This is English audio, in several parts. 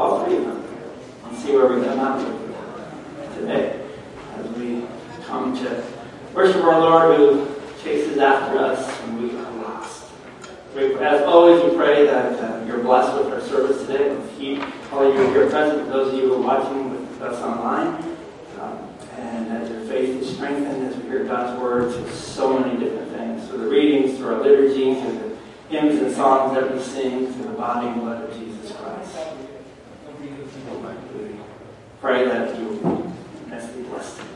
all three of them, and see where we come out today as we come to worship our Lord who chases after us when we are lost. As always, we pray that you're blessed with our service today. Keep all of you here present, those of you who are watching with us online, and that your faith is strengthened as we hear God's word through so many different things, through the readings, through our liturgy, through the hymns and songs that we sing, through the body and blood of Jesus Christ. Pray that you will be blessed today.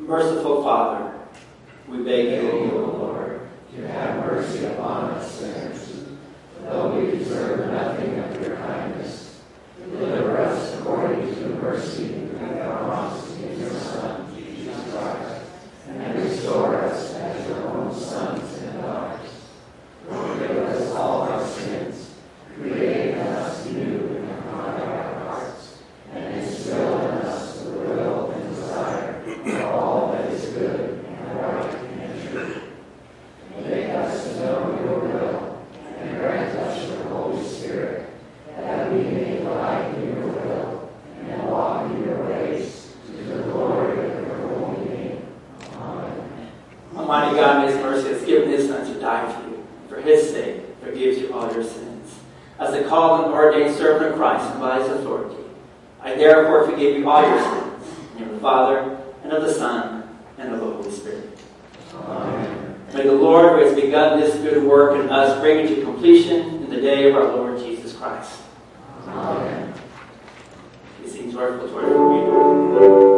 Merciful Father, we beg you, O Lord, to have mercy upon us sinners, though we deserve nothing of your kindness. Deliver us according to the mercy you have promised in your Son, Jesus Christ, and restore us as your own sons and daughters. Forgive us all our sins. Create Almighty God in His mercy has given His Son to die for you. For His sake, forgives you all your sins. As the called and ordained servant of Christ and by His authority, I therefore forgive you all your sins, in the name of the Father, and of the Son, and of the Holy Spirit. Amen. May the Lord, who has begun this good work in us, bring it to completion in the day of our Lord Jesus Christ. Amen. He seems worthwhile to every reader.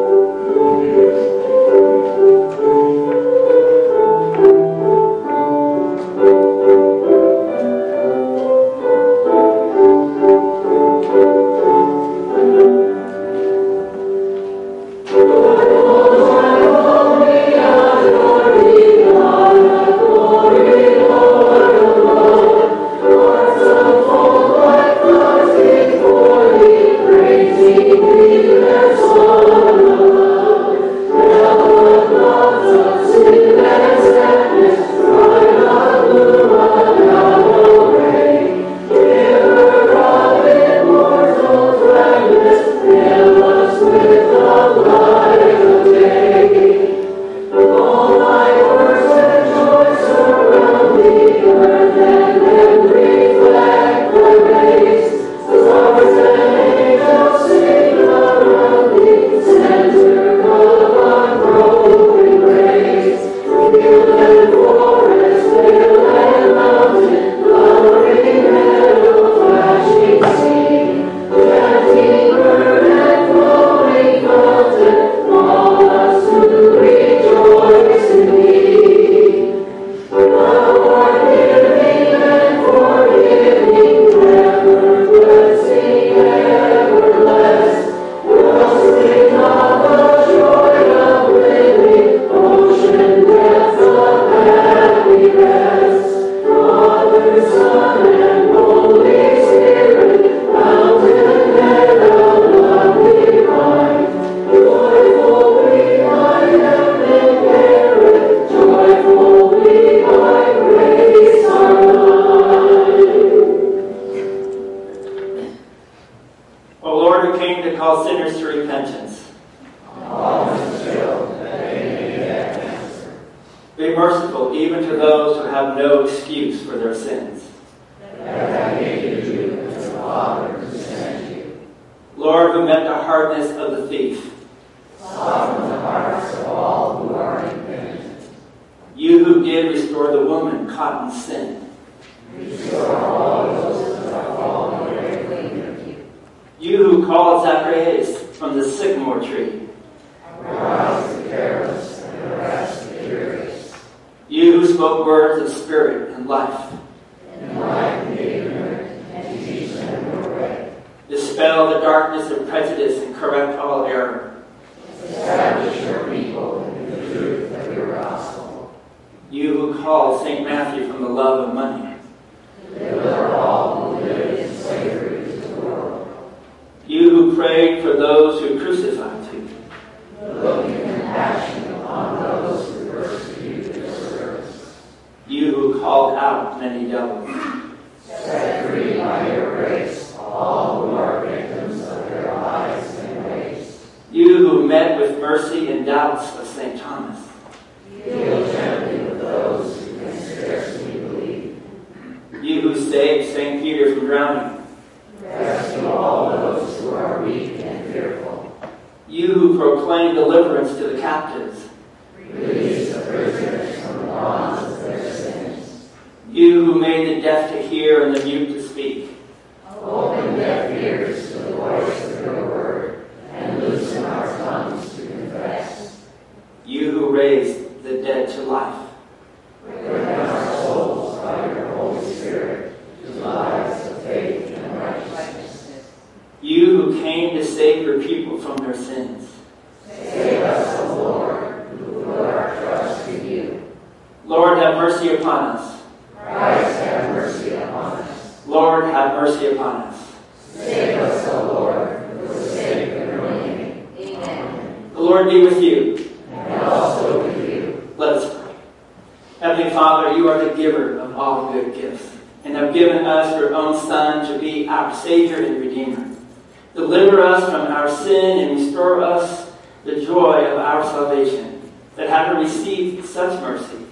Deliver us from our sin and restore us the joy of our salvation that having received such mercy,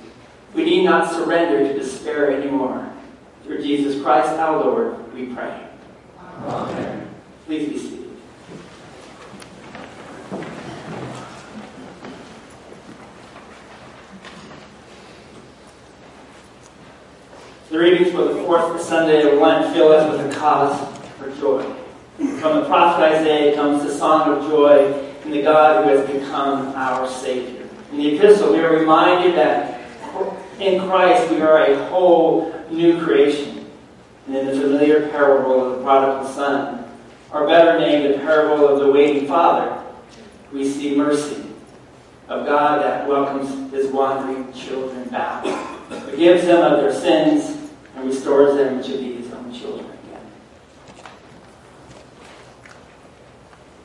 we need not surrender to despair anymore. Through Jesus Christ our Lord, we pray. Amen. Please be seated. The readings for the fourth Sunday of Lent fill us with a cause for joy. From the prophet Isaiah comes the song of joy in the God who has become our Savior. In the epistle, we are reminded that in Christ we are a whole new creation. And in the familiar parable of the prodigal son, or better named the parable of the waiting father, we see mercy of God that welcomes his wandering children back, forgives them of their sins, and restores them to be his own children again.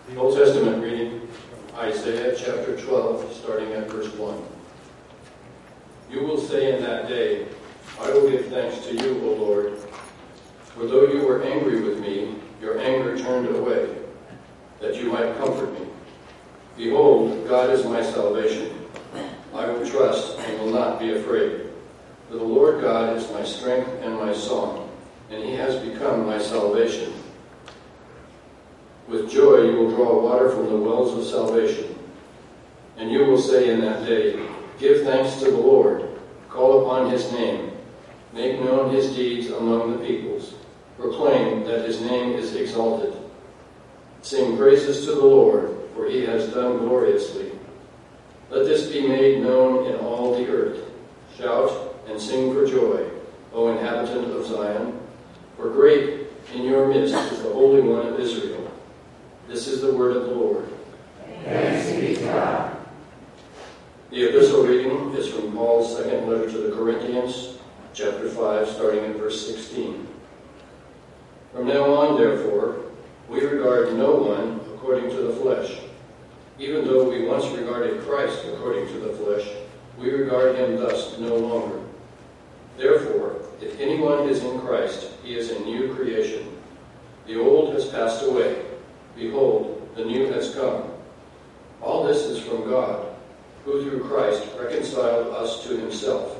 The Old Testament reading from Isaiah chapter 12, starting at verse 1. You will say in that day, I will give thanks to you, O Lord. For though you were angry with me, your anger turned away, that you might comfort me. Behold, God is my salvation. I will trust and will not be afraid. For the Lord God is my strength and my song, and he has become my salvation. With joy you will draw water from the wells of salvation. And you will say in that day, give thanks to the Lord. Call upon his name. Make known his deeds among the peoples. Proclaim that his name is exalted. Sing praises to the Lord, for he has done gloriously. Let this be made known in all the earth. Shout and sing for joy, O inhabitant of Zion, for great in your midst is the Holy One of Israel. This is the word of the Lord. Thanks be to God. The epistle reading is from Paul's second letter to the Corinthians, chapter 5, starting at verse 16. From now on, therefore, we regard no one according to the flesh. Even though we once regarded Christ according to the flesh, we regard him thus no longer. Therefore, if anyone is in Christ, he is a new creation. The old has passed away. Behold, the new has come. All this is from God, who through Christ reconciled us to himself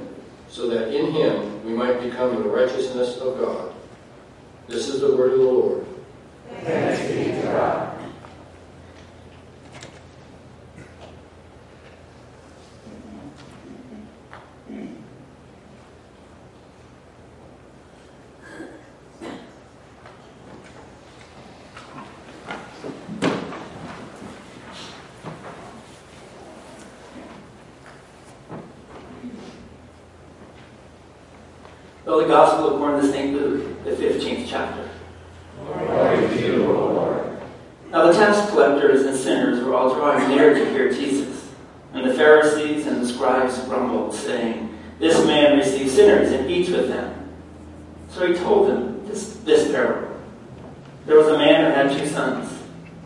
so that in him we might become the righteousness of God. This is the word of the Lord. Thanks be to God. The Gospel according to St. Luke, the 15th chapter. Glory to you, O Lord. Now the tax collectors and sinners were all drawing near to hear Jesus. And the Pharisees and the scribes grumbled, saying, This man receives sinners and eats with them. So he told them this parable. There was a man who had two sons.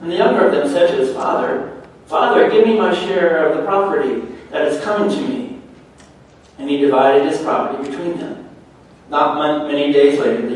And the younger of them said to his father, Father, give me my share of the property that is coming to me. And he divided his property between them. Not many days later, the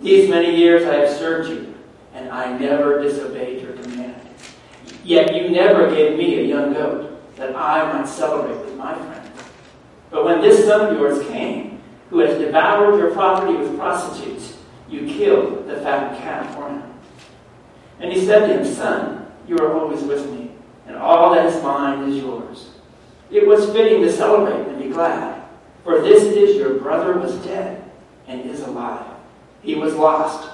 these many years I have served you, and I never disobeyed your command. Yet you never gave me a young goat, that I might celebrate with my friends. But when this son of yours came, who has devoured your property with prostitutes, you killed the fat calf for him. And he said to him, Son, you are always with me, and all that is mine is yours. It was fitting to celebrate and be glad, for this is your brother was dead and is alive. He was lost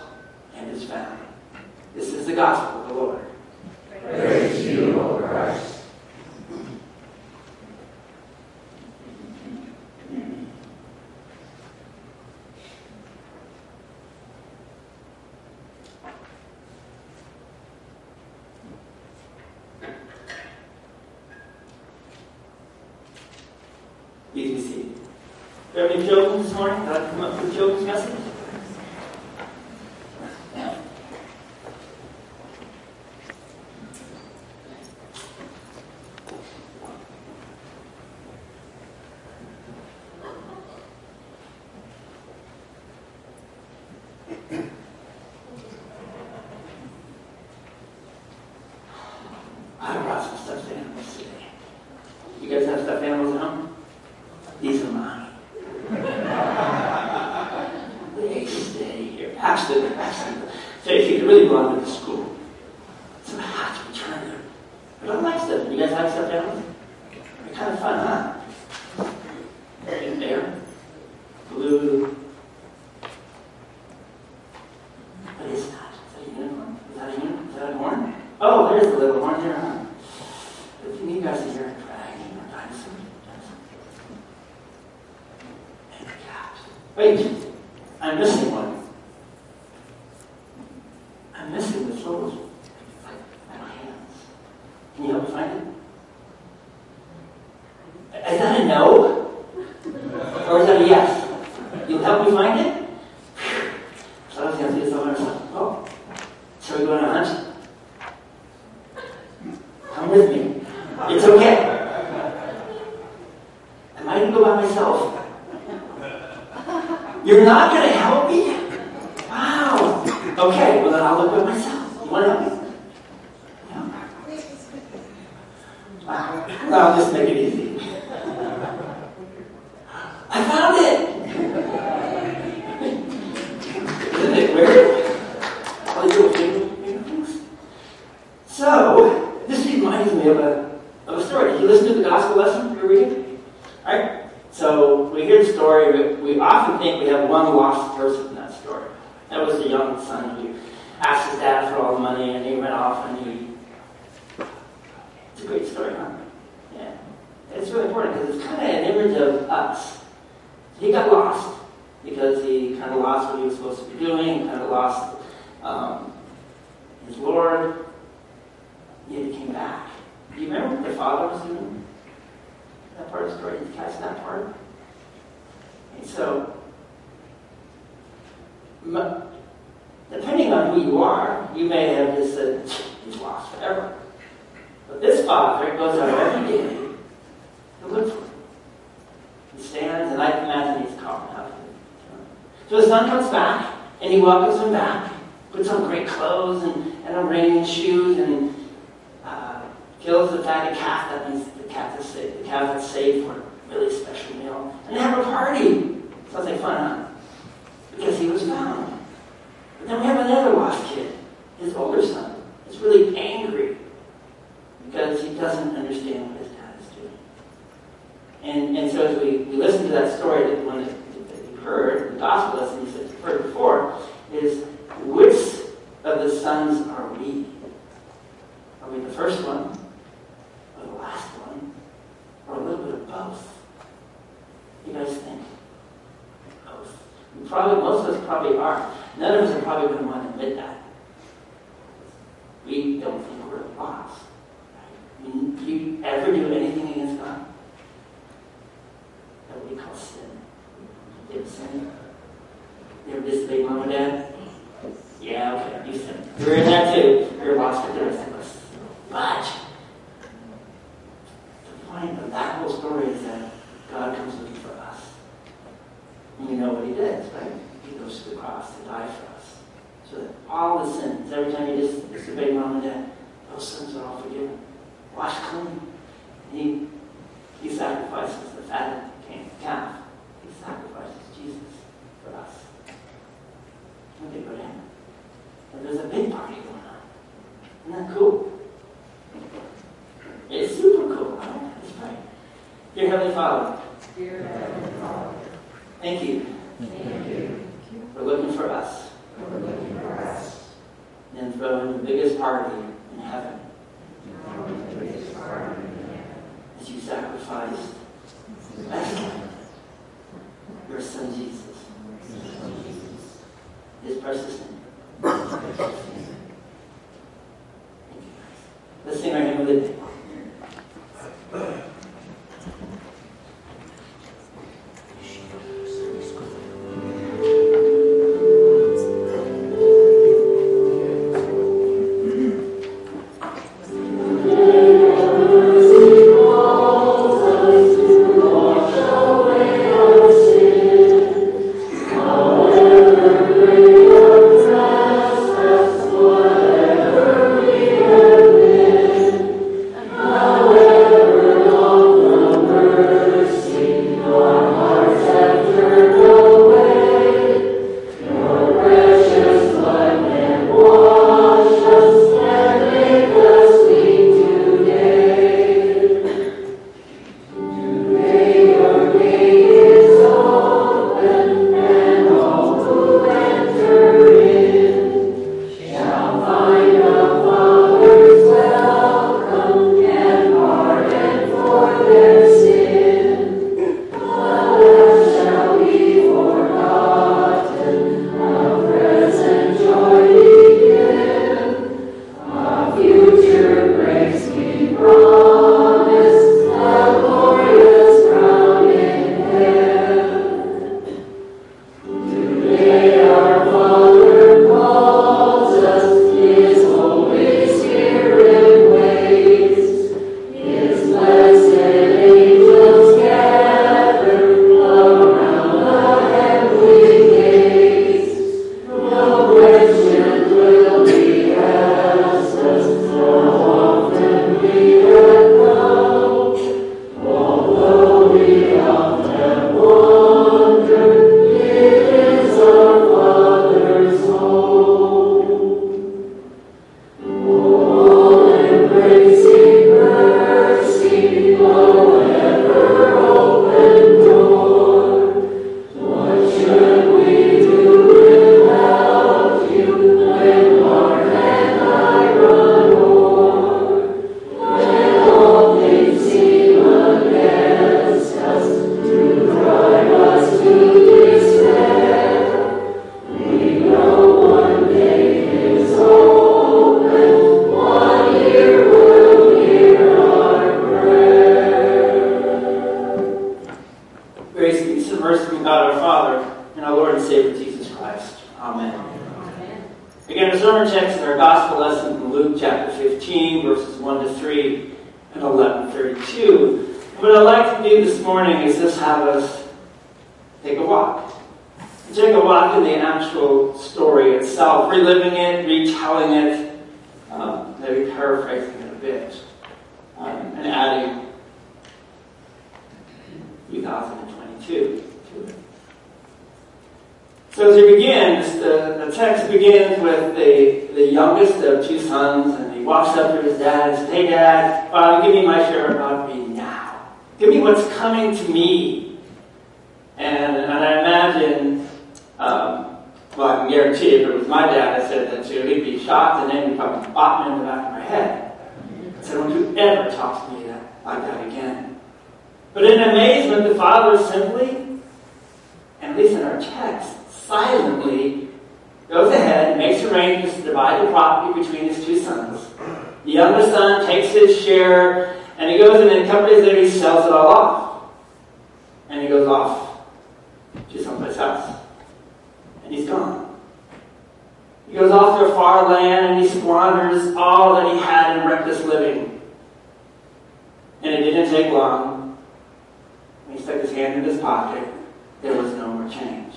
and is found. This is the gospel of the Lord. Praise to you, Lord Christ. and have a party. So they found out, because he was found. But then we have another lost kid, his older son. He's really angry because he doesn't understand what his dad is doing. And so as we listen to that story, the one that you heard, the gospel lesson you said you heard before, is which of the sons are we? Are we the first one, or the last one, or a little bit of both? You guys think? Both. Probably most of us probably are. None of us are probably going to want to admit that. We don't think we're lost. Do you ever do anything against God? That we call sin. You did sin. You ever disobeyed mom and dad? Yeah, okay, you sinned. You're in that too. You're lost for the rest of us. But the point of that whole story is that God comes looking for us. And you know what he does, right? He goes to the cross to die for us. So that all the sins, every time you disobey mom and dad, those sins are all forgiven. Washed clean. He sacrifices the fatted calf. He sacrifices Jesus for us. And they go to heaven. But there's a big party going on. Isn't that cool? It's super cool. Right? Let's pray. Dear Heavenly Father. Dear Heavenly Father. Thank you. Thank you. For looking for us. For looking for us. And throwing the biggest party in heaven. As you sacrificed your son Jesus, his precious name. Let's sing our hymn with it. 2. So as he begins, the text begins with the youngest of two sons, and he walks up to his dad and says, "Hey Dad, give me my share about me now. Give me what's coming to me." And I imagine, well, I can guarantee if it was my dad I said that to, he'd be shocked and then he'd probably bop me in the back of my head. I said, "Don't you ever talk to me like that again." But in amazement, the father simply, at least in our text, silently goes ahead and makes arrangements to divide the property between his two sons. The younger son takes his share, and he goes and in a couple days later he sells it all off. And he goes off to someplace else. And he's gone. He goes off to a far land and he squanders all that he had in reckless living. And it didn't take long. When he stuck his hand in his pocket, there was no more change.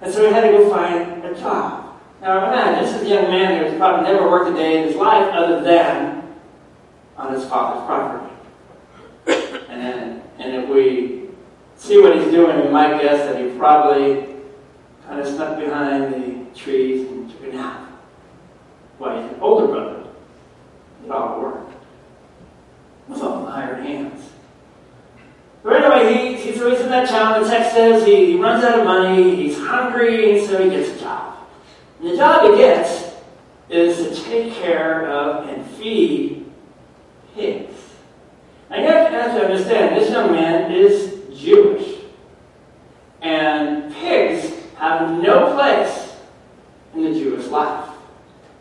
And so he had to go find a job. Now imagine, this is a young man who's probably never worked a day in his life other than on his father's property. And if we see what he's doing, we might guess that he probably kind of snuck behind the trees and took a nap. Well, he's an older brother. It all worked. It was all hired hands. But anyway, so he's in that town, the text says he runs out of money, he's hungry, and so he gets a job. And the job he gets is to take care of and feed pigs. Now you have to understand, this young man is Jewish. And pigs have no place in the Jewish life.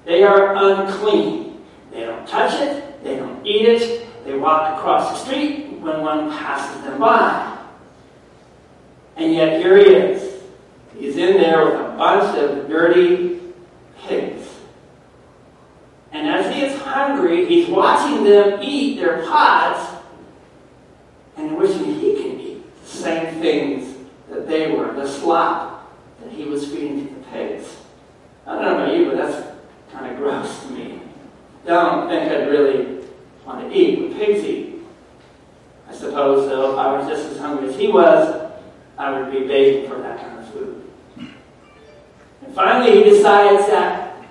They are unclean. They don't touch it, they don't eat it, they walk across the street when one passes them by. And yet here he is. He's in there with a bunch of dirty pigs. And as he is hungry, he's watching them eat their pods and wishing he could eat the same things that they were, the slop that he was feeding to the pigs. I don't know about you, but that's kind of gross to me. I don't think I'd really want to eat what pigs eat. I suppose, though, if I was just as hungry as he was, I would be begging for that kind of food. And finally, he decides that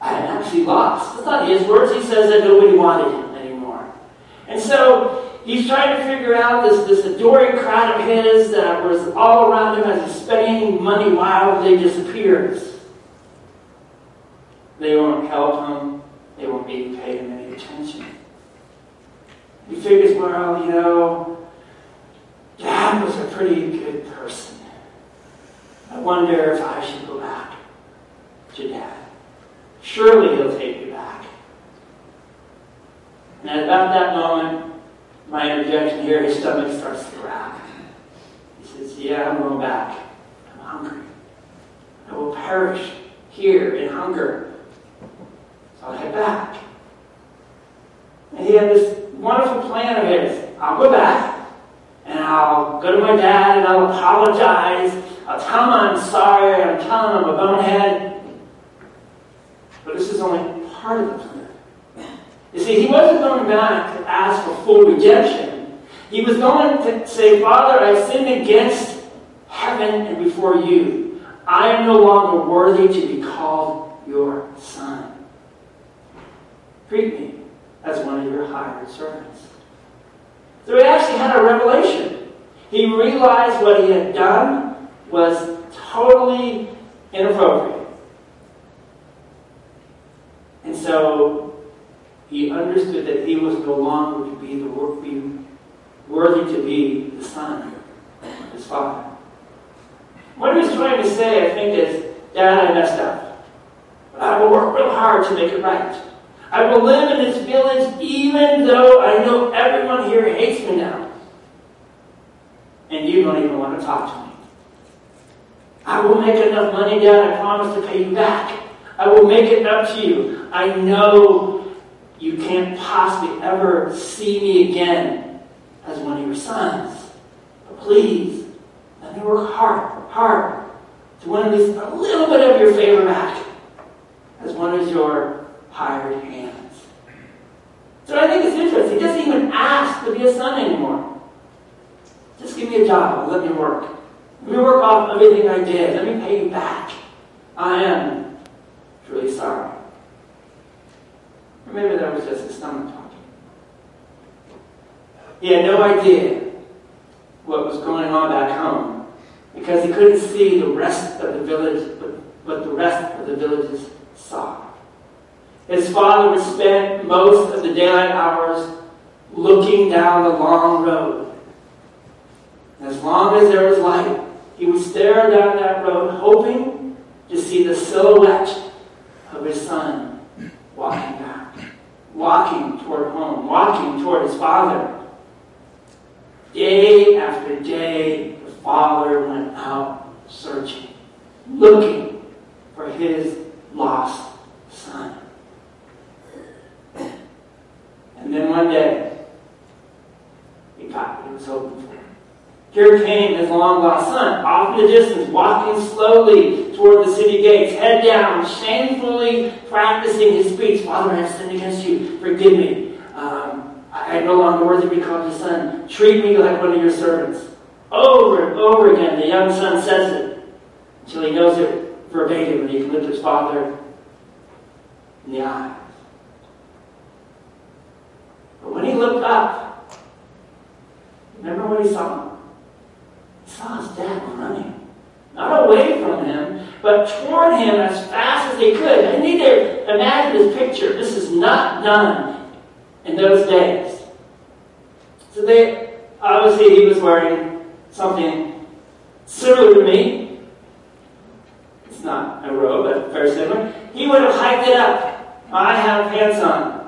I had actually lost. That's not his words. He says that nobody wanted him anymore. And so he's trying to figure out this adoring crowd of his that was all around him as he's spending money wildly disappears. They won't help him. They won't be paid him any attention. He figures, well, Dad was a pretty good person. I wonder if I should go back to Dad. Surely he'll take me back. And at about that moment, my interjection here, his stomach starts to growl. He says, yeah, I'm going back. I'm hungry. I will perish here in hunger. So I'll head back. And he had this wonderful plan of his. I'll go back, and I'll go to my dad, and I'll apologize. I'll tell him I'm sorry. I'll tell him I'm a bonehead. But this is only part of the plan. You see, he wasn't going back to ask for full redemption. He was going to say, Father, I sinned against heaven and before you. I am no longer worthy to be called your son. Treat me as one of your hired servants. So he actually had a revelation. He realized what he had done was totally inappropriate. And so he understood that he was no longer to be worthy to be the son of his father. What he was trying to say, I think, is, Dad, I messed up. But I will work real hard to make it right. I will live in this village even though I know everyone here hates me now. And you don't even want to talk to me. I will make enough money, Dad, I promise to pay you back. I will make it up to you. I know you can't possibly ever see me again as one of your sons. But please, let me work hard to win at least a little bit of your favor back as one of your hired hands. So I think it's interesting. He doesn't even ask to be a son anymore. Just give me a job. Let me work. Let me work off everything I did. Let me pay you back. I am truly sorry. Or maybe that was just his stomach talking. He had no idea what was going on back home because he couldn't see the rest of the village, but the rest of the villagers saw. His father would spend most of the daylight hours looking down the long road. And as long as there was light, he would stare down that road, hoping to see the silhouette of his son walking back, walking toward home, walking toward his father. Day after day, the father went out searching, looking for his lost son. And then one day, he got what he was hoping for. Here came his long-lost son, off in the distance, walking slowly toward the city gates, head down, shamefully practicing his speech. Father, I have sinned against you. Forgive me. I am no longer worthy to be called your son. Treat me like one of your servants. Over and over again, the young son says it, until he knows it verbatim, and he can look his father in the eye. But when he looked up, remember what he saw? He saw his dad running. Not away from him, but toward him as fast as he could. I need to imagine this picture. This is not done in those days. So they, obviously he was wearing something similar to me. It's not a robe, but very similar. He would have hiked it up. I have pants on.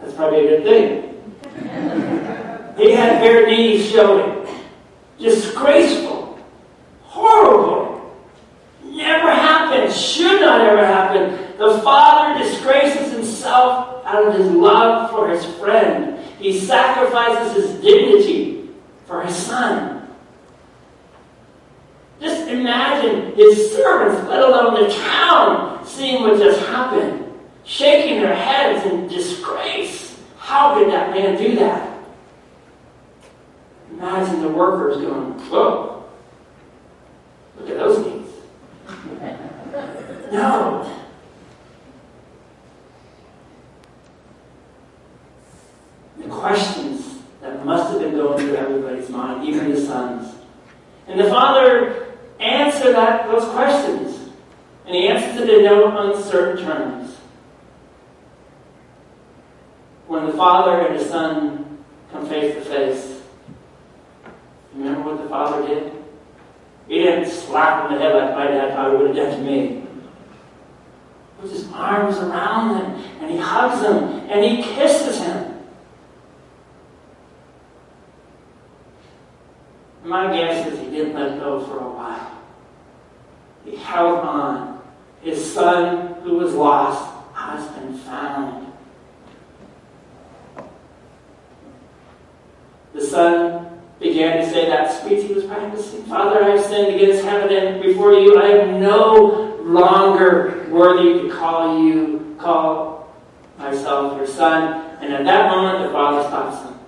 That's probably a good thing. He had bare knees showing. Disgraceful. Horrible. Never happened. Should not ever happen. The father disgraces himself out of his love for his friend. He sacrifices his dignity for his son. Just imagine his servants, let alone the town, seeing what just happened. Shaking their heads in disgrace. How could that man do that? Imagine the workers going, whoa, look at those knees. No. The questions that must have been going through everybody's mind, even the sons. And the father answered those questions. And he answered it in no uncertain terms. When the father and the son come face to face, remember what the father did? He didn't slap him in the head like my dad probably would have done to me. He puts his arms around him, and he hugs him, and he kisses him. My guess is he didn't let go for a while. He held on. His son, who was lost, has been found. The son began to say that speech he was practicing. Father, I have sinned against heaven and before you. I am no longer worthy to call myself your son. And at that moment, the father stops him.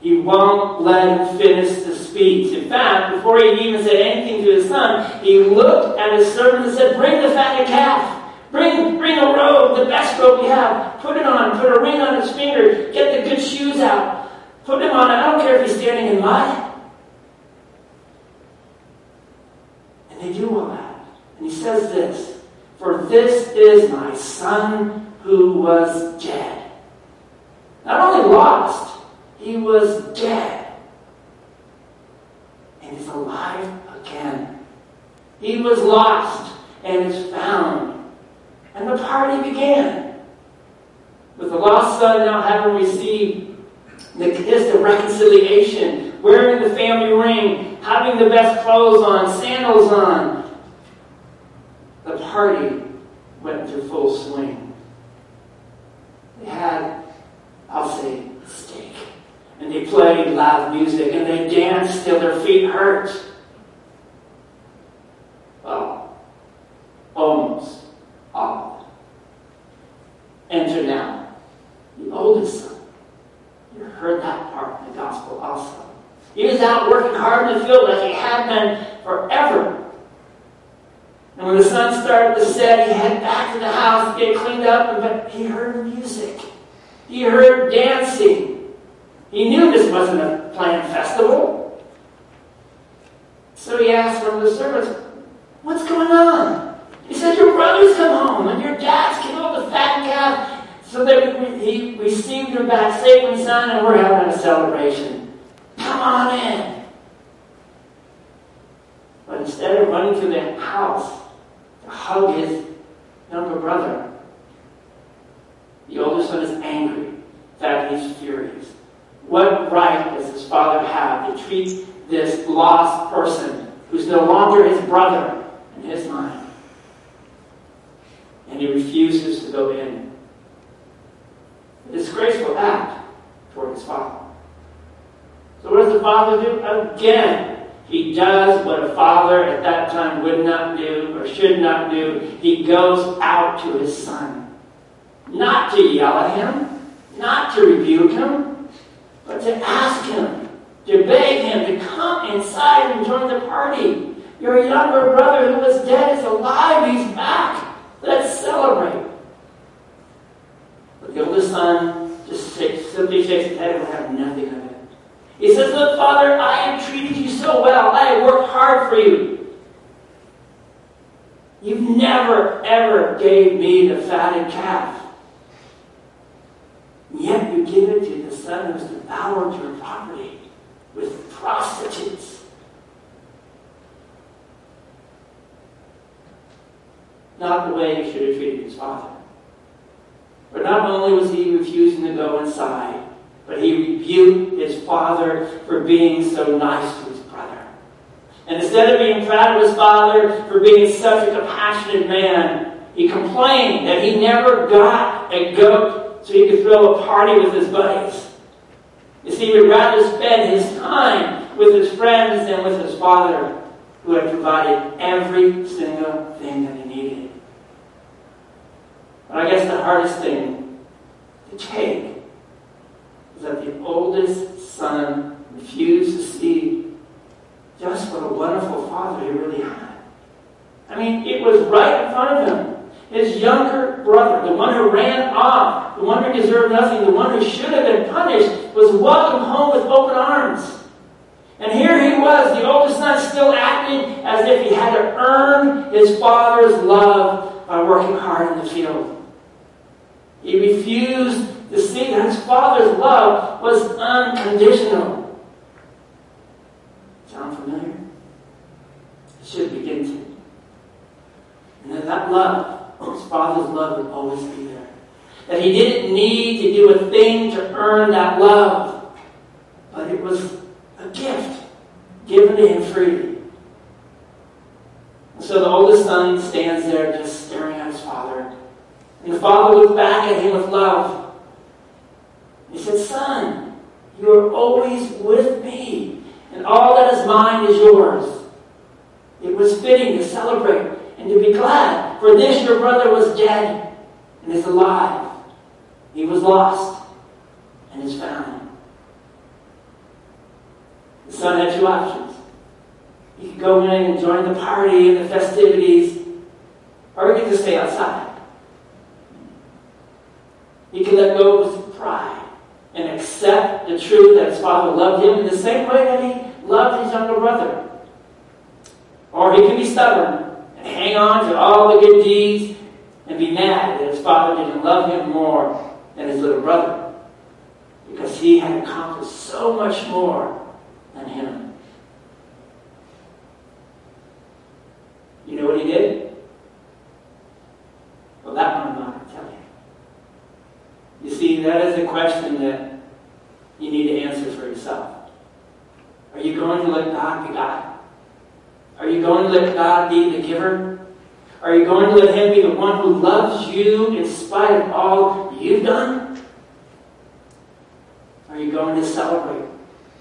He won't let him finish the speech. In fact, before he even said anything to his son, he looked at his servant and said, bring the fatted calf. Bring a robe, the best robe we have. Put it on. Put a ring on his finger. Get the good shoes out. Put him on. I don't care if he's standing in mud. And they do all that. And he says this, for this is my son who was dead. Not only lost, he was dead. And is alive again. He was lost and is found. And the party began. With the lost son now having received the kiss of reconciliation, wearing the family ring, having the best clothes on, sandals on. The party went into full swing. They had, I'll say, steak. And they played loud music and they danced till their feet hurt. Well, almost all entered heard that part of the gospel also. He was out working hard in the field like he had been forever. And when the sun started to set, he headed back to the house to get cleaned up, but he heard music. He heard dancing. He knew this wasn't a planned festival. So he asked one of the servants, "What's going on?" He said, "Your brother's come home, and your dad's killed the fat calf, so that he received him back safe and sound, and we're having a celebration. Come on in." But instead of running to the house to hug his younger brother, the older son is angry. In fact, he's furious. What right does his father have to treat this lost person who's no longer his brother in his mind? And he refuses to go in. A disgraceful act toward his father. So what does the father do? Again, he does what a father at that time would not do or should not do. He goes out to his son. Not to yell at him, not to rebuke him, but to ask him, to beg him to come inside and join the party. Your younger brother who was dead is alive. He's back. Let's celebrate. But the oldest son just simply shakes his head and will have nothing of it. He says, "Look, Father, I have treated you so well. I have worked hard for you. You've never, ever gave me the fatted calf. Yet you give it to the son who's devoured your property with prostitutes." Not the way he should have treated his father. But not only was he refusing to go inside, but he rebuked his father for being so nice to his brother. And instead of being proud of his father for being such a compassionate man, he complained that he never got a goat so he could throw a party with his buddies. You see, he would rather spend his time with his friends than with his father, who had provided every single thing that he needed. But I guess the hardest thing to take is that the oldest son refused to see just what a wonderful father he really had. I mean, it was right in front of him. His younger brother, the one who ran off, the one who deserved nothing, the one who should have been punished, was welcomed home with open arms. And here he was, the oldest son, still acting as if he had to earn his father's love by working hard in the field. He refused to see that his father's love was unconditional. Sound familiar? It should begin to. And that love, his father's love, would always be there. That he didn't need to do a thing to earn that love. But it was a gift given to him freely. And so the oldest son stands there just staring at his father. And the father looked back at him with love. He said, "Son, you are always with me, and all that is mine is yours. It was fitting to celebrate and to be glad, for this your brother was dead and is alive. He was lost and is found." The son had two options. He could go in and join the party and the festivities, or he could just stay outside. He could let go of his pride and accept the truth that his father loved him in the same way that he loved his younger brother. Or he could be stubborn and hang on to all the good deeds and be mad that his father didn't love him more than his little brother, because he had accomplished so much more than him. You know what he did? Well, that one I'm not going to tell you. You see, that is a question that you need to answer for yourself. Are you going to let God be God? Are you going to let God be the giver? Are you going to let Him be the one who loves you in spite of all you've done? Are you going to celebrate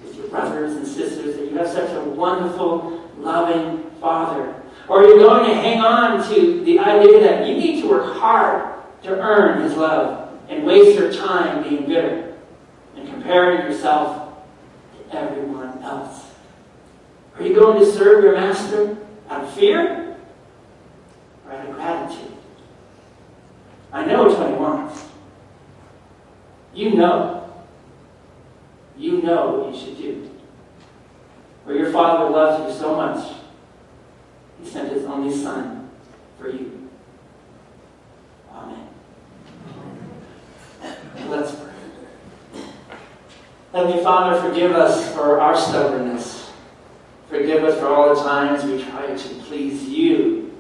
with your brothers and sisters that you have such a wonderful, loving father? Or are you going to hang on to the idea that you need to work hard to earn his love and waste your time being bitter? and comparing yourself to everyone else? Are you going to serve your master out of fear or out of gratitude? I know which one he wants. You know. You know what you should do. For your Father loves you so much, He sent His only Son for you. Amen. Let's pray. Heavenly Father, forgive us for our stubbornness. Forgive us for all the times we try to please You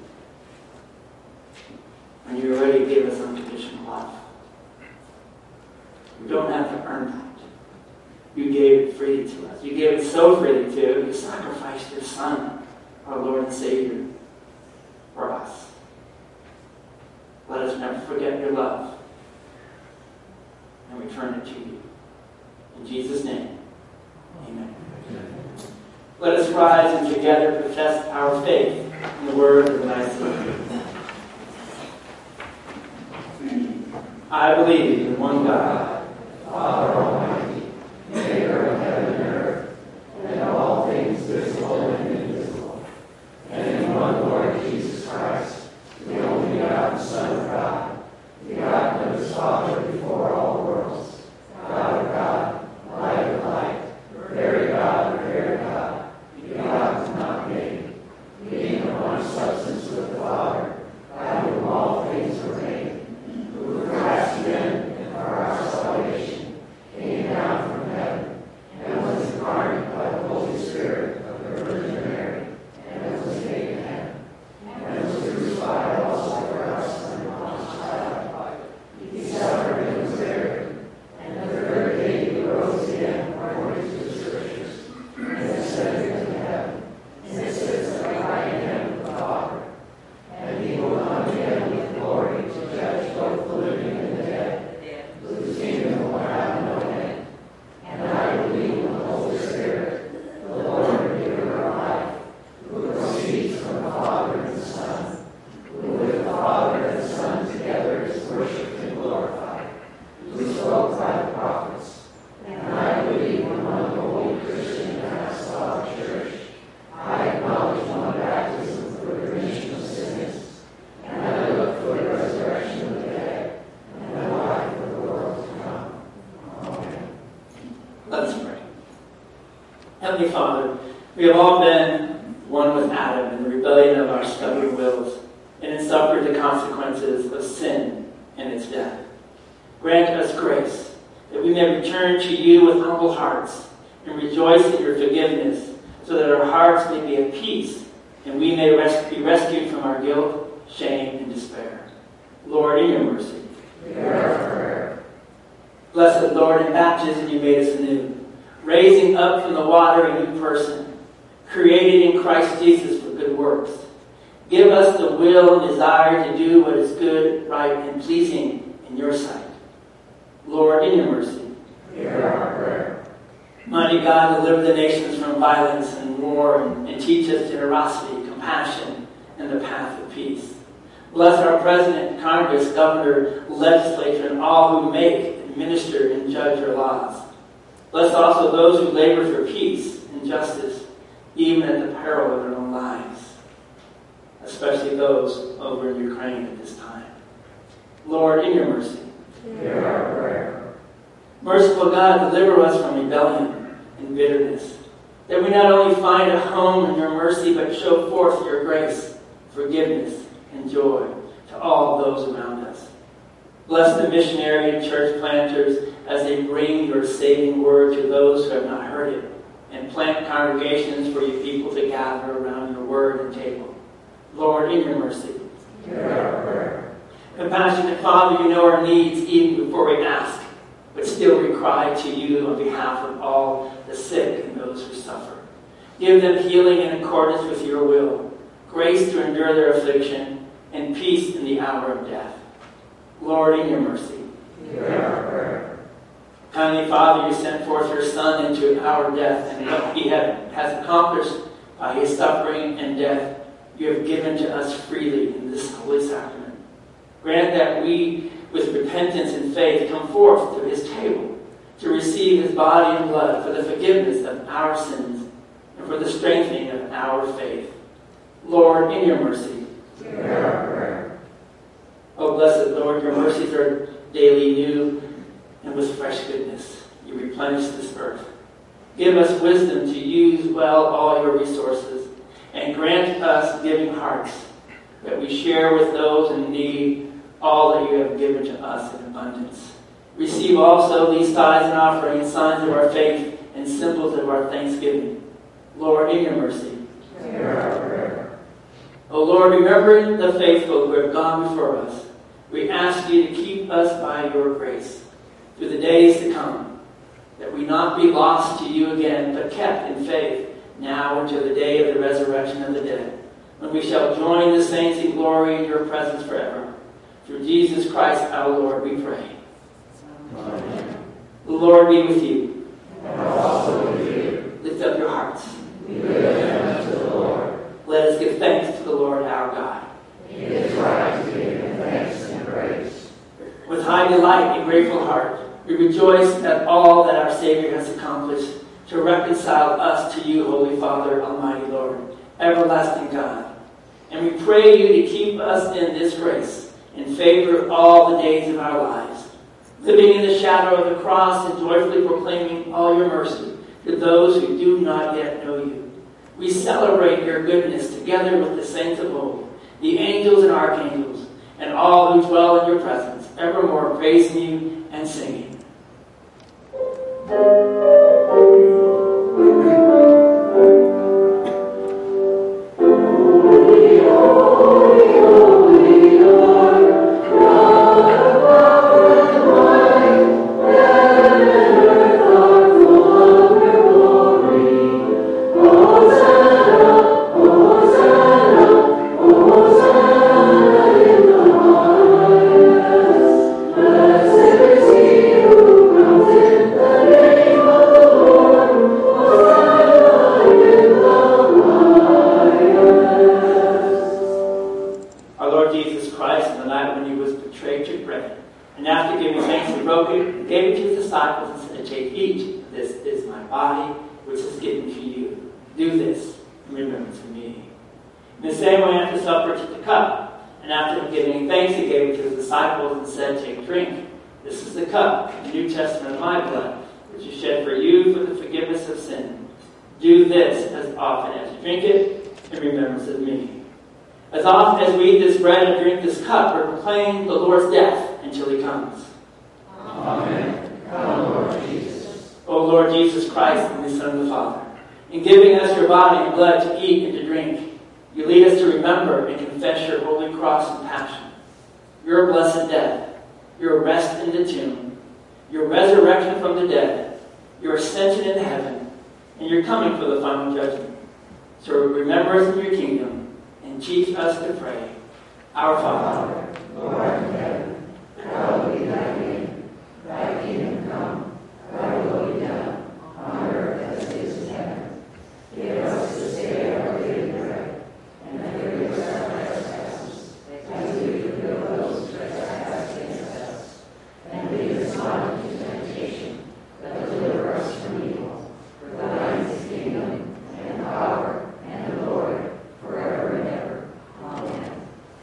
when You already gave us unconditional love. We don't have to earn that. You gave it freely to us. You gave it so freely to us. You sacrificed Your Son, our Lord and Savior, for us. Let us never forget Your love and return it to You. In Jesus' name, amen. Let us rise and together profess our faith in the word of the Nicene Creed. I believe in one God, Father Almighty, Maker of heaven and earth, and all things visible and invisible, and in one Lord Jesus Christ, the only begotten Son of God, begotten of His Father before all worlds, God of God, light of light, very God of very God, begotten, not made, being of one substance with the Father, out of whom all things were made, who for us men and for our salvation came down from heaven, and was incarnate by the Holy Spirit of the Virgin Mary, and was made in heaven, and was crucified also for us under Pontius Pilate. He suffered and was buried, and the third day He rose again according to the Scriptures, and ascended into heaven, and sits at the right hand of the Father, and He will come again with glory to judge both the living and the dead, whose kingdom will have no end. And I believe in the Holy Spirit, the Lord and Giver of life, who proceeds from the Father and the Son, who with the Father and the Son together is worshipped and glorified, who spoke by the prophets. And I believe in one holy Christian and apostolic church. I acknowledge one baptism for the remission of sins, and I look for the resurrection of the dead and the life of the world to come. Amen. Let's pray. Heavenly Father, we have all been one with Adam in the rebellion of our stubborn wills, and have suffered the consequences of sin and its death. Grant us grace that we may return to You with humble hearts and rejoice in Your forgiveness, so that our hearts may be at peace and we may be rescued from our guilt, shame, and despair. Lord, in Your mercy. Blessed Lord, in baptism You made us anew, raising up from the water a new person, created in Christ Jesus for good works. Give us the will and desire to do what is good, right, and pleasing in Your sight. Lord, in Your mercy. Mighty God, deliver the nations from violence and war, and teach us generosity, compassion, and the path of peace. Bless our President, Congress, Governor, Legislature, and all who make, minister and judge Your laws. Bless also those who labor for peace and justice, even at the peril of their own lives, especially those over in Ukraine at this time. Lord, in Your mercy. Hear our prayer. Merciful God, deliver us from rebellion and bitterness, that we not only find a home in Your mercy, but show forth Your grace, forgiveness, and joy to all those around us. Bless the missionary and church planters as they bring Your saving word to those who have not heard it, and plant congregations for Your people to gather around Your word and table. Lord, in Your mercy. Compassionate Father, You know our needs even before we ask, but still we cry to You on behalf of all the sick and those who suffer. Give them healing in accordance with Your will, grace to endure their affliction, and peace in the hour of death. Lord, in Your mercy. Kindly Father, You sent forth Your Son into our death, and what He has accomplished by His suffering and death, You have given to us freely in this holy sacrament. Grant that we, with repentance and faith, come forth to His table to receive receive his body and blood for the forgiveness of our sins and for the strengthening of our faith. Lord, in your mercy, hear our prayer. O blessed Lord, your mercies are daily new, and with fresh goodness you replenish this earth. Give us wisdom to use well all your resources, and grant us giving hearts, that we share with those in need all that you have given to us in abundance. Receive also these tithes and offerings, signs of our faith and symbols of our thanksgiving. Lord, in your mercy, hear our prayer. O Lord, remembering the faithful who have gone before us, we ask you to keep us by your grace through the days to come, that we not be lost to you again, but kept in faith now until the day of the resurrection of the dead, when we shall join the saints in glory in your presence forever. Through Jesus Christ our Lord we pray. Amen. The Lord be with you. And also with you. Lift up your hearts. We lift them to the Lord. Let us give thanks to the Lord our God. It is right to give him thanks and praise. With high delight and grateful heart, we rejoice at all that our Savior has accomplished to reconcile us to you, Holy Father, Almighty Lord, everlasting God. And we pray you to keep us in this grace, in favor of all the days of our lives, living in the shadow of the cross and joyfully proclaiming all your mercy to those who do not yet know you. We celebrate your goodness together with the saints of old, the angels and archangels, and all who dwell in your presence, evermore praising you and singing.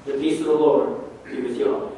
The peace of the Lord be with you all.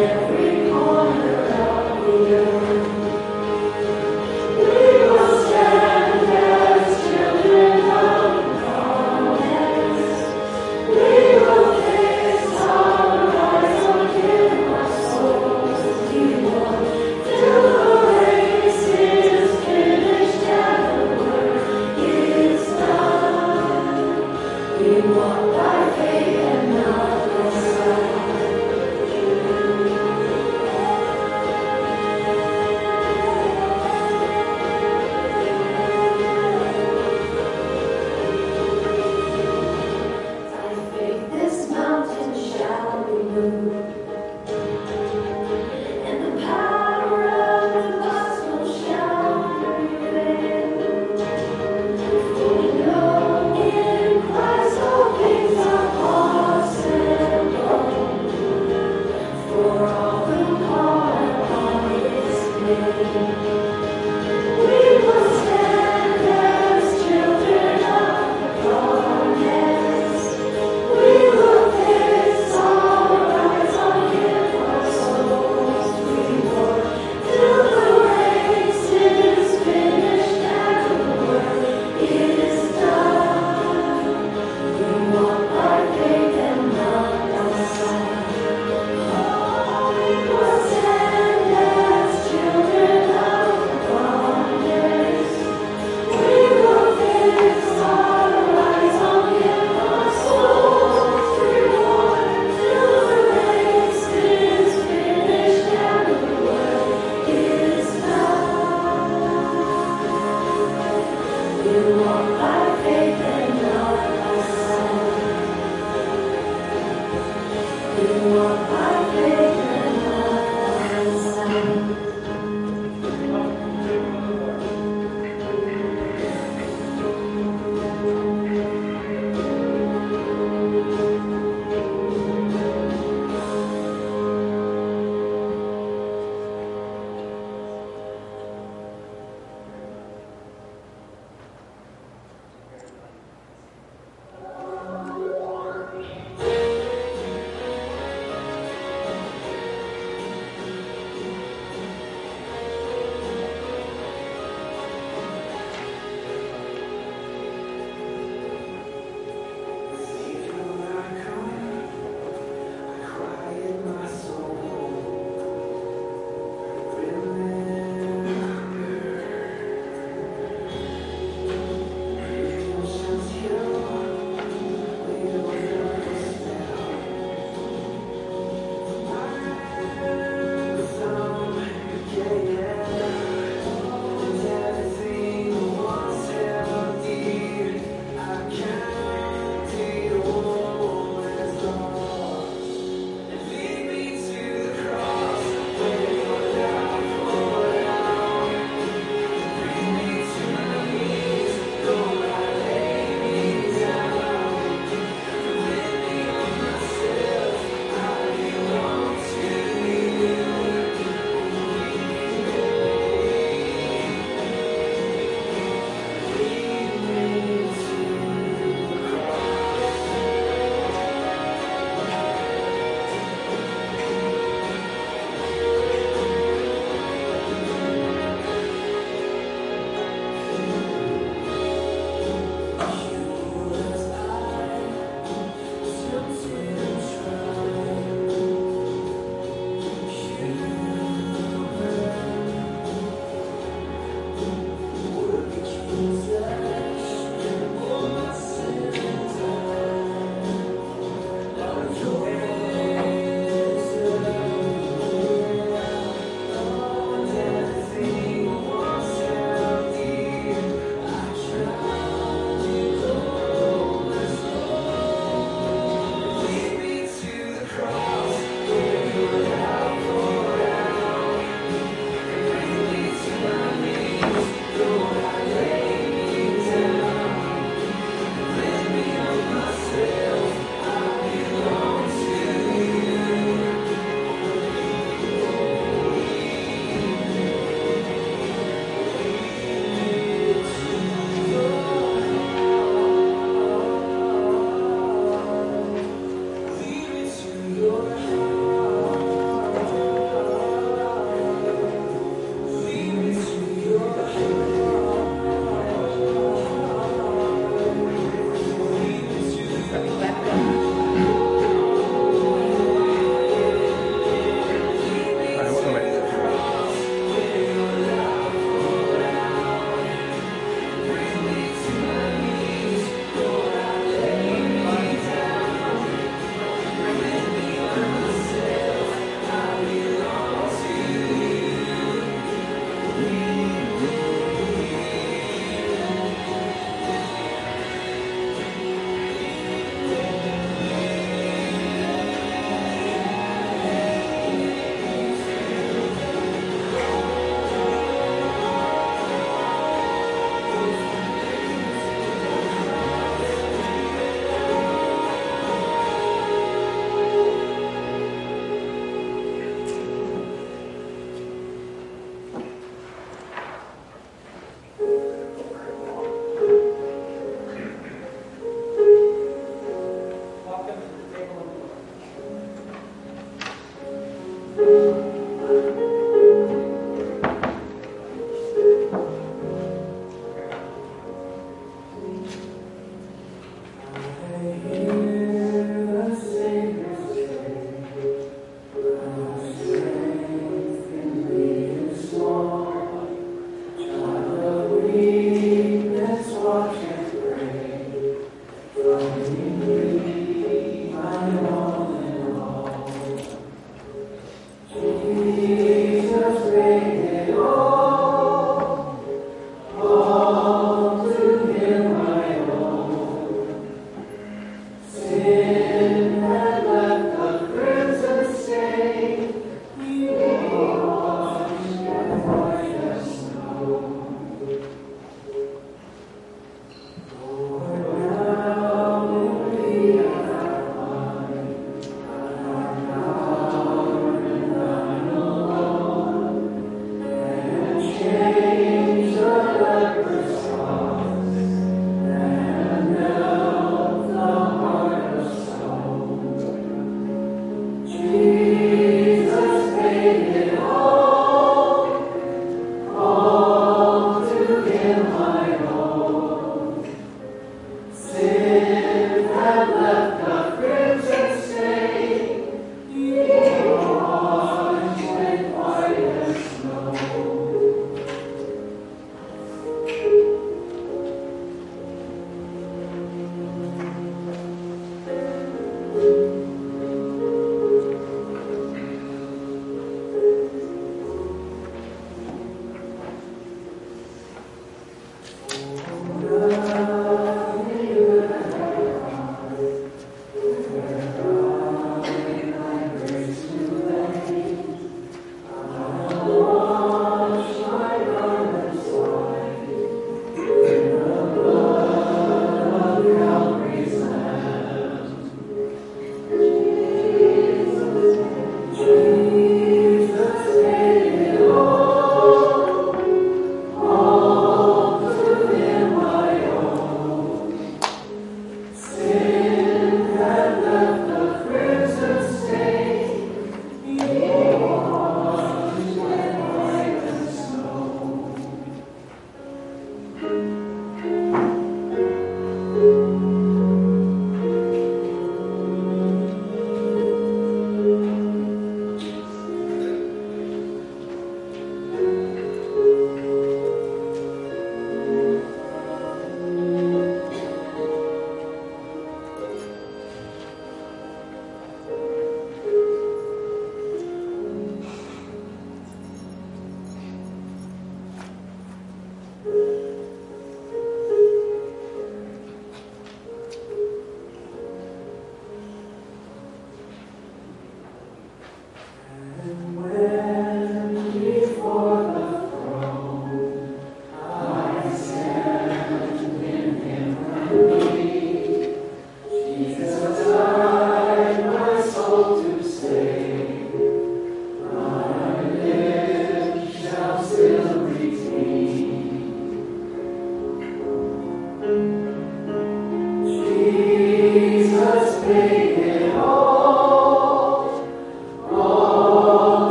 Every corner of the earth.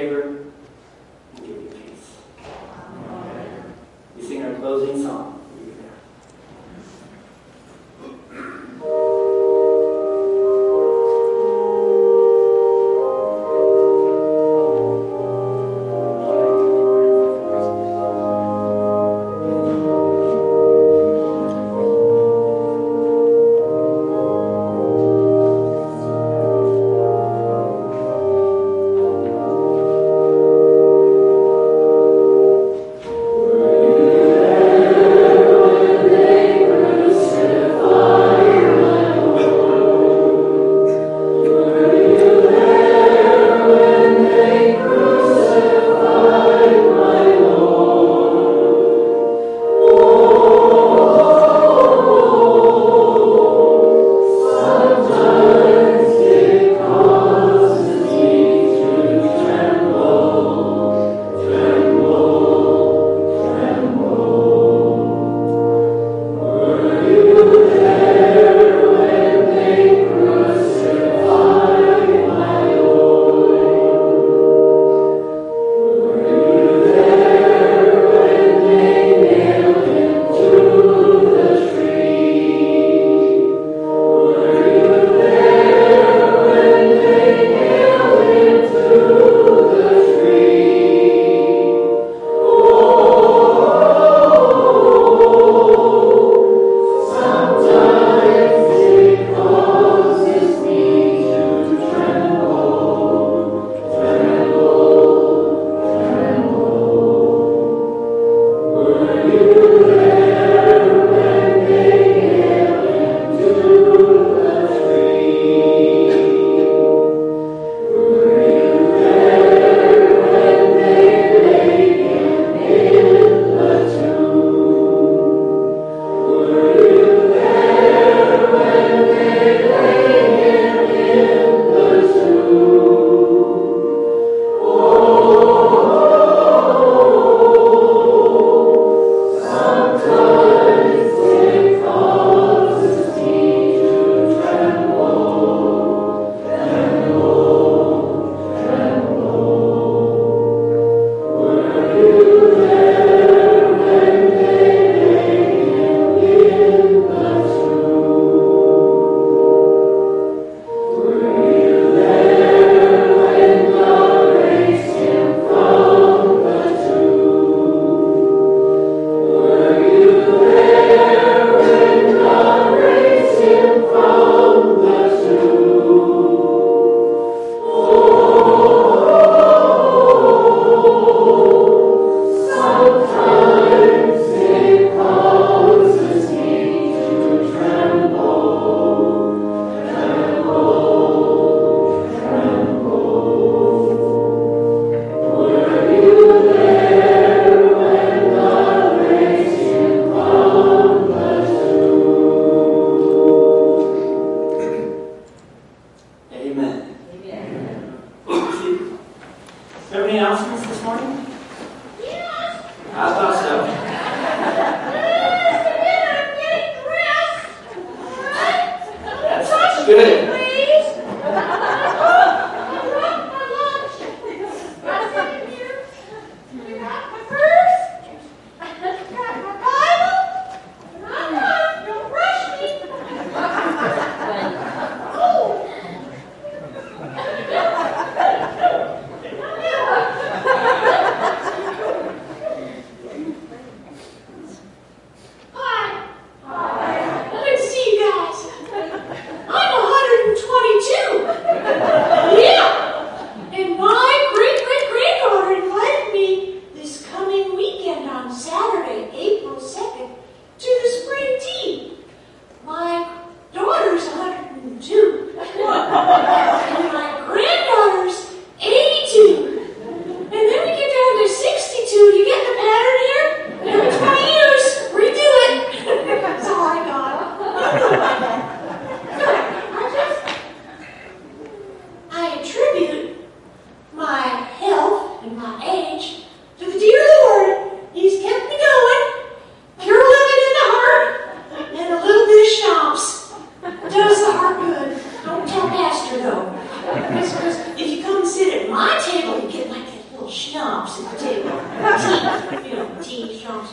favor and give you peace. Amen. We sing our closing song.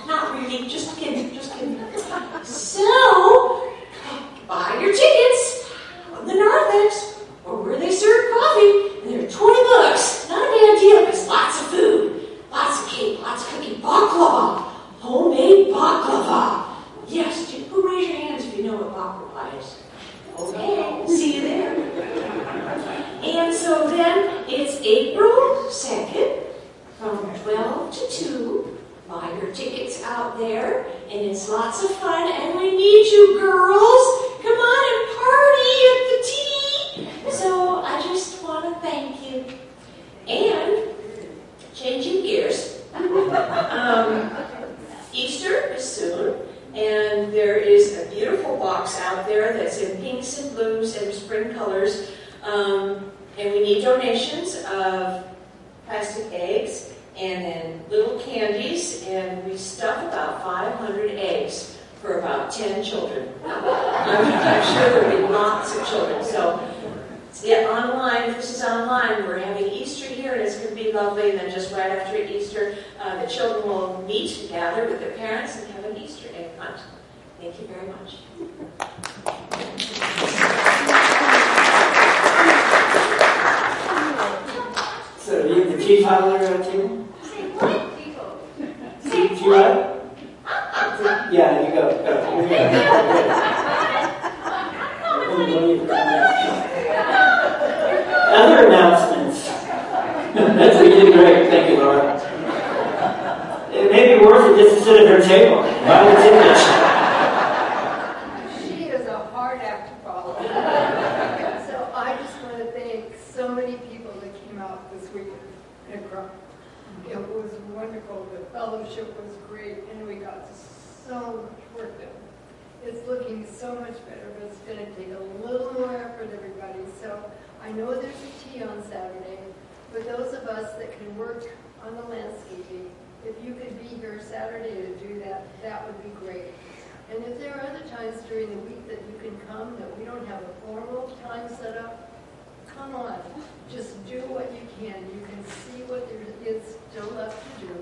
not really, just kidding, just kidding. So, buy your tickets on the narthex or where they serve coffee, and they're $20. Not a bad deal, because lots of food, lots of cake, lots of cooking, baklava, homemade baklava. Yes, who raise your hands if you know what baklava is? Okay, see you there. And so then it's April 2nd from 12 to 2. Buy your tickets out there, and it's lots of fun. And we need you, girls. Come on and party at the tea. So I just want to thank you. And changing gears, Easter is soon. And there is a beautiful box out there that's in pinks and blues and spring colors. And we need donations of plastic eggs and then little candies. And we stuff about 500 eggs for about 10 children. I'm sure there will be lots of children. So yeah, online, this is online. We're having Easter here, and it's going to be lovely. And then just right after Easter, the children will meet and gather with their parents and have an Easter egg hunt. Thank you very much. So, do you have the tea towel on the table? Say what, people? Say what? Yeah, you go. Other announcements. That's really great. Thank you, Laura. It may be worth it just to sit at her table. Why would you do it? It was wonderful. The fellowship was great, and we got so much work done. It's looking so much better, but it's going to take a little more effort, everybody. So I know there's a tea on Saturday. For those of us that can work on the landscaping, if you could be here Saturday to do that, that would be great. And if there are other times during the week that you can come, that we don't have a formal time set up, come on, just do what you can. You can see what there is still left to do.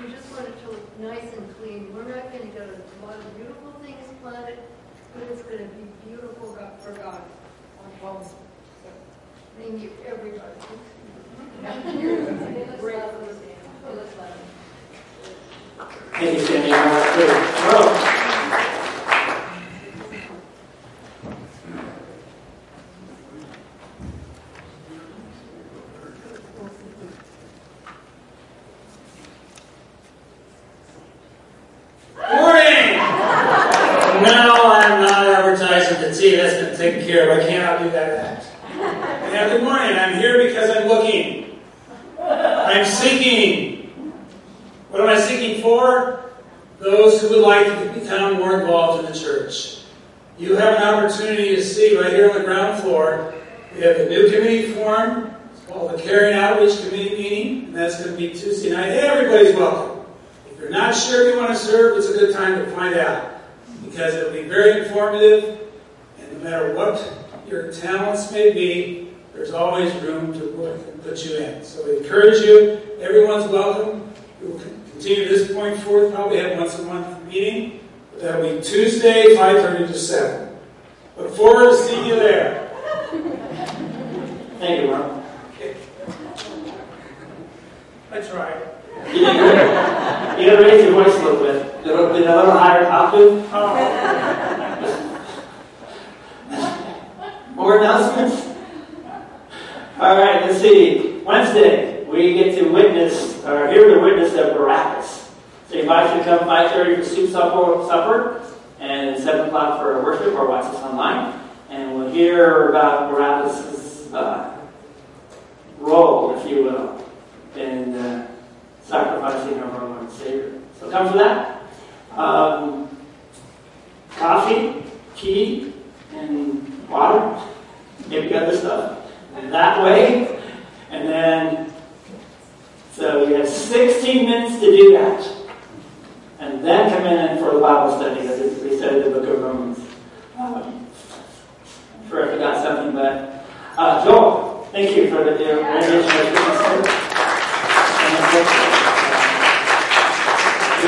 We just want it to look nice and clean. We're not going to get a lot of beautiful things planted, but it's going to be beautiful for God on home. So, thank you, everybody. Thank you, Sandy.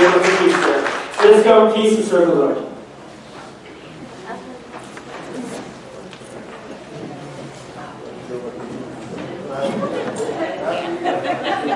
Lord for peace. Let's go in peace and serve the Lord.